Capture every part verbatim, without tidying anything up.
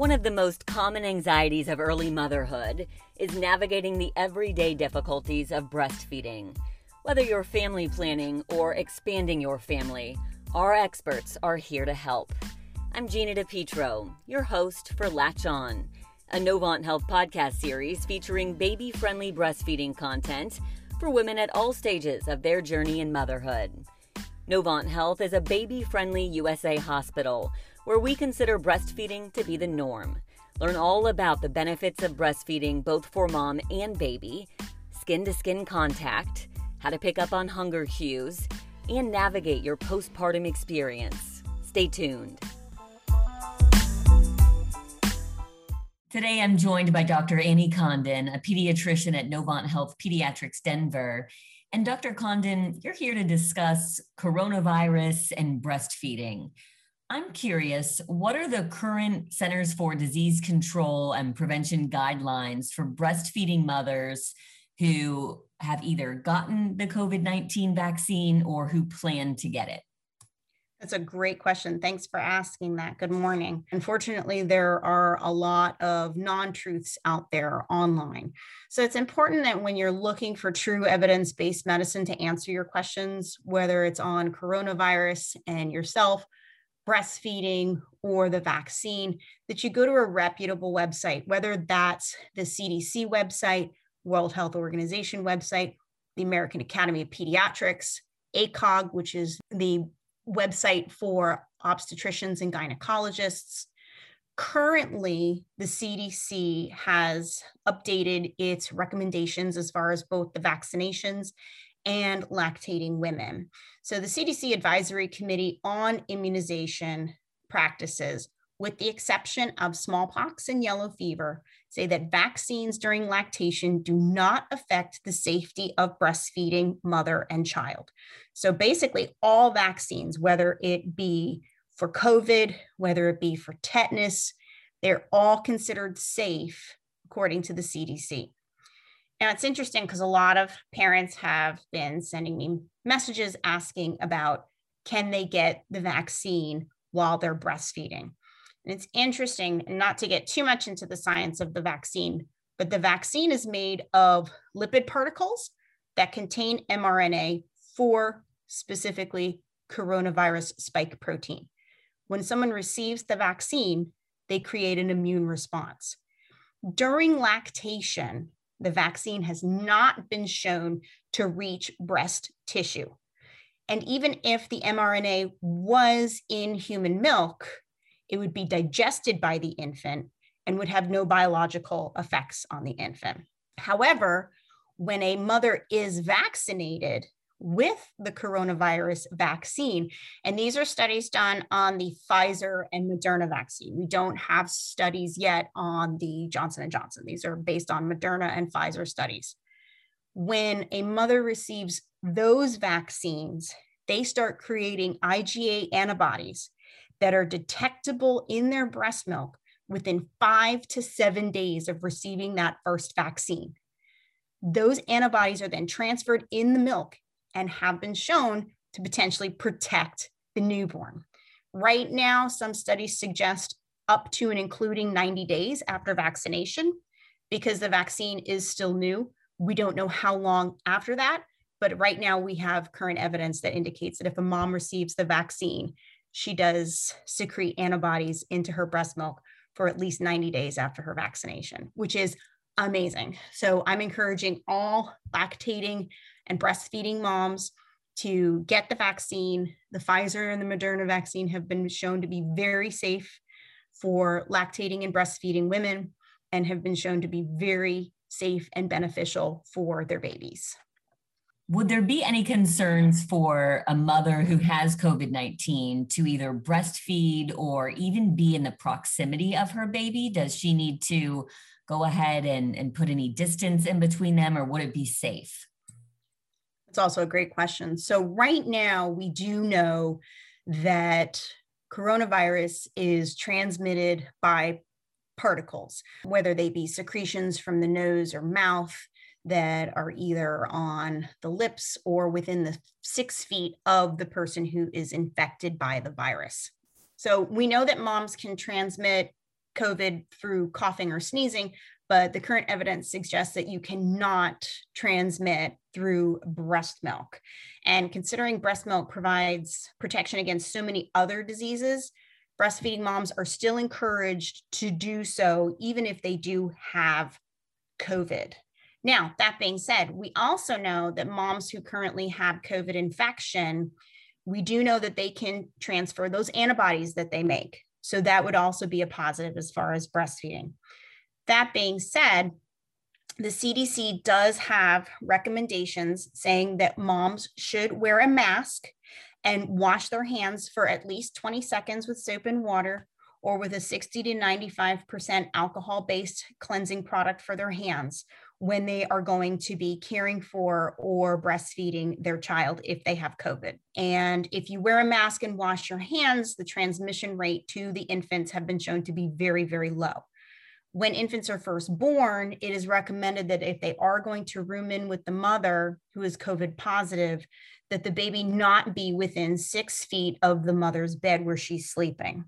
One of the most common anxieties of early motherhood is navigating the everyday difficulties of breastfeeding. Whether you're family planning or expanding your family, our experts are here to help. I'm Gina DiPietro, your host for Latch On, a Novant Health podcast series featuring baby-friendly breastfeeding content for women at all stages of their journey in motherhood. Novant Health is a baby-friendly U S A hospital where we consider breastfeeding to be the norm. Learn all about the benefits of breastfeeding both for mom and baby, skin-to-skin contact, how to pick up on hunger cues, and navigate your postpartum experience. Stay tuned. Today, I'm joined by Doctor Annie Condon, a pediatrician at Novant Health Pediatrics Denver. And Doctor Condon, you're here to discuss coronavirus and breastfeeding. I'm curious, what are the current Centers for Disease Control and Prevention guidelines for breastfeeding mothers who have either gotten the COVID nineteen vaccine or who plan to get it? That's a great question. Thanks for asking that. Good morning. Unfortunately, there are a lot of non-truths out there online. So it's important that when you're looking for true evidence-based medicine to answer your questions, whether it's on coronavirus and yourself, breastfeeding, or the vaccine, that you go to a reputable website, whether that's the C D C website, World Health Organization website, the American Academy of Pediatrics, A C O G, which is the website for obstetricians and gynecologists. Currently, the C D C has updated its recommendations as far as both the vaccinations and lactating women. So the C D C Advisory Committee on Immunization Practices, with the exception of smallpox and yellow fever, say that vaccines during lactation do not affect the safety of breastfeeding mother and child. So basically all vaccines, whether it be for COVID, whether it be for tetanus, they're all considered safe according to the C D C. And it's interesting because a lot of parents have been sending me messages asking about, can they get the vaccine while they're breastfeeding? And it's interesting, not to get too much into the science of the vaccine, but the vaccine is made of lipid particles that contain m R N A for specifically coronavirus spike protein. When someone receives the vaccine, they create an immune response. During lactation, the vaccine has not been shown to reach breast tissue. And even if the m R N A was in human milk, it would be digested by the infant and would have no biological effects on the infant. However, when a mother is vaccinated with the coronavirus vaccine, and these are studies done on the Pfizer and Moderna vaccine. We don't have studies yet on the Johnson and Johnson. These are based on Moderna and Pfizer studies. When a mother receives those vaccines, they start creating IgA antibodies that are detectable in their breast milk within five to seven days of receiving that first vaccine. Those antibodies are then transferred in the milk and have been shown to potentially protect the newborn. Right now, some studies suggest up to and including ninety days after vaccination, because the vaccine is still new. We don't know how long after that, but right now we have current evidence that indicates that if a mom receives the vaccine, she does secrete antibodies into her breast milk for at least ninety days after her vaccination, which is amazing. So I'm encouraging all lactating and breastfeeding moms to get the vaccine. The Pfizer and the Moderna vaccine have been shown to be very safe for lactating and breastfeeding women and have been shown to be very safe and beneficial for their babies. Would there be any concerns for a mother who has COVID nineteen to either breastfeed or even be in the proximity of her baby? Does she need to go ahead and, and put any distance in between them, or would it be safe? That's also a great question. So right now we do know that coronavirus is transmitted by particles, whether they be secretions from the nose or mouth, that are either on the lips or within the six feet of the person who is infected by the virus. So we know that moms can transmit COVID through coughing or sneezing, but the current evidence suggests that you cannot transmit through breast milk. And considering breast milk provides protection against so many other diseases, breastfeeding moms are still encouraged to do so, even if they do have COVID. Now, that being said, we also know that moms who currently have COVID infection, we do know that they can transfer those antibodies that they make. So that would also be a positive as far as breastfeeding. That being said, the C D C does have recommendations saying that moms should wear a mask and wash their hands for at least twenty seconds with soap and water, or with a sixty to ninety-five percent alcohol-based cleansing product for their hands when they are going to be caring for or breastfeeding their child if they have COVID. And if you wear a mask and wash your hands, the transmission rate to the infants have been shown to be very, very low. When infants are first born, it is recommended that if they are going to room in with the mother who is COVID positive, that the baby not be within six feet of the mother's bed where she's sleeping.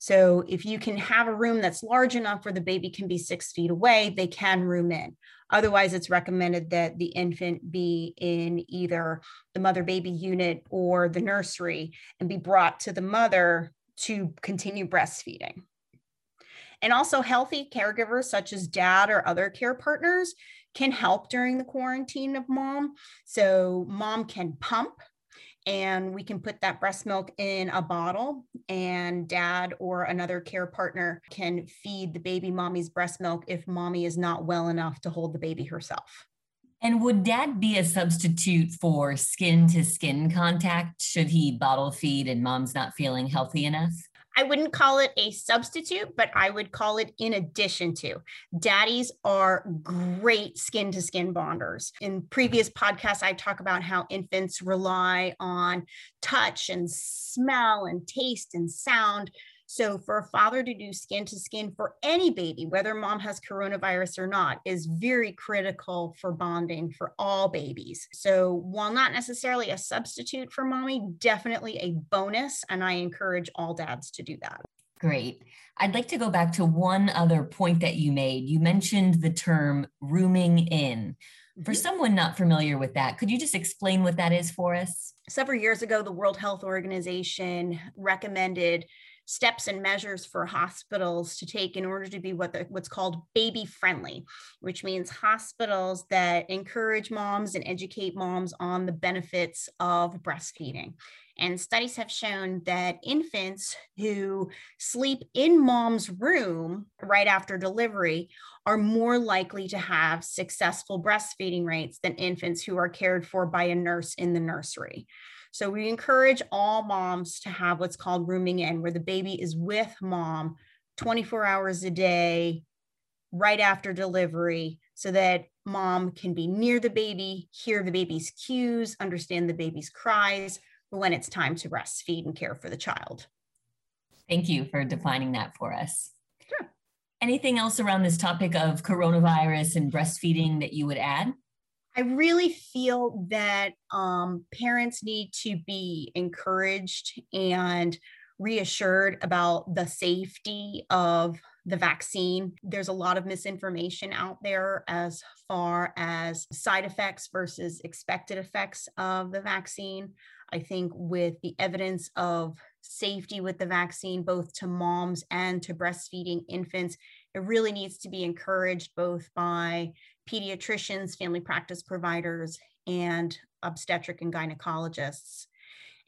So if you can have a room that's large enough where the baby can be six feet away, they can room in. Otherwise, it's recommended that the infant be in either the mother-baby unit or the nursery and be brought to the mother to continue breastfeeding. And also, healthy caregivers such as dad or other care partners can help during the quarantine of mom. So mom can pump, and we can put that breast milk in a bottle, and dad or another care partner can feed the baby mommy's breast milk if mommy is not well enough to hold the baby herself. And would dad be a substitute for skin-to-skin contact should he bottle feed and mom's not feeling healthy enough? I wouldn't call it a substitute, but I would call it in addition to. Daddies are great skin-to-skin bonders. In previous podcasts, I talk about how infants rely on touch and smell and taste and sound. So for a father to do skin-to-skin for any baby, whether mom has coronavirus or not, is very critical for bonding for all babies. So while not necessarily a substitute for mommy, definitely a bonus, and I encourage all dads to do that. Great. I'd like to go back to one other point that you made. You mentioned the term rooming in. For someone not familiar with that, could you just explain what that is for us? Several years ago, the World Health Organization recommended steps and measures for hospitals to take in order to be what the, what's called baby friendly, which means hospitals that encourage moms and educate moms on the benefits of breastfeeding. And studies have shown that infants who sleep in mom's room right after delivery are more likely to have successful breastfeeding rates than infants who are cared for by a nurse in the nursery. So we encourage all moms to have what's called rooming in, where the baby is with mom twenty-four hours a day, right after delivery, so that mom can be near the baby, hear the baby's cues, understand the baby's cries when it's time to breastfeed and care for the child. Thank you for defining that for us. Sure. Anything else around this topic of coronavirus and breastfeeding that you would add? I really feel that um, parents need to be encouraged and reassured about the safety of the vaccine. There's a lot of misinformation out there as far as side effects versus expected effects of the vaccine. I think with the evidence of safety with the vaccine, both to moms and to breastfeeding infants, it really needs to be encouraged both by pediatricians, family practice providers, and obstetric and gynecologists.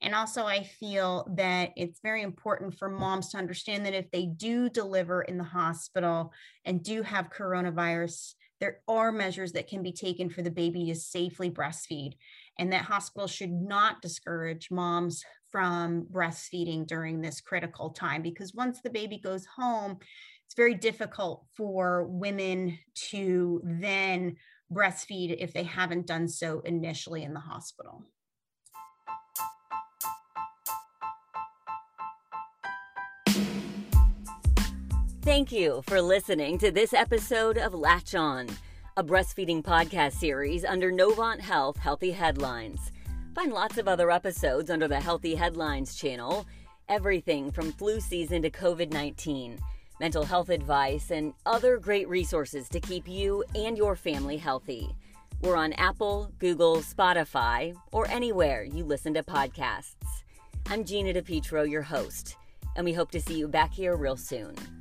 And also, I feel that it's very important for moms to understand that if they do deliver in the hospital and do have coronavirus, there are measures that can be taken for the baby to safely breastfeed, and that hospitals should not discourage moms from breastfeeding during this critical time, because once the baby goes home, it's very difficult for women to then breastfeed if they haven't done so initially in the hospital. Thank you for listening to this episode of Latch On, a breastfeeding podcast series under Novant Health Healthy Headlines. Find lots of other episodes under the Healthy Headlines channel, everything from flu season to COVID nineteen. mental health advice, and other great resources to keep you and your family healthy. We're on Apple, Google, Spotify, or anywhere you listen to podcasts. I'm Gina DiPietro, your host, and we hope to see you back here real soon.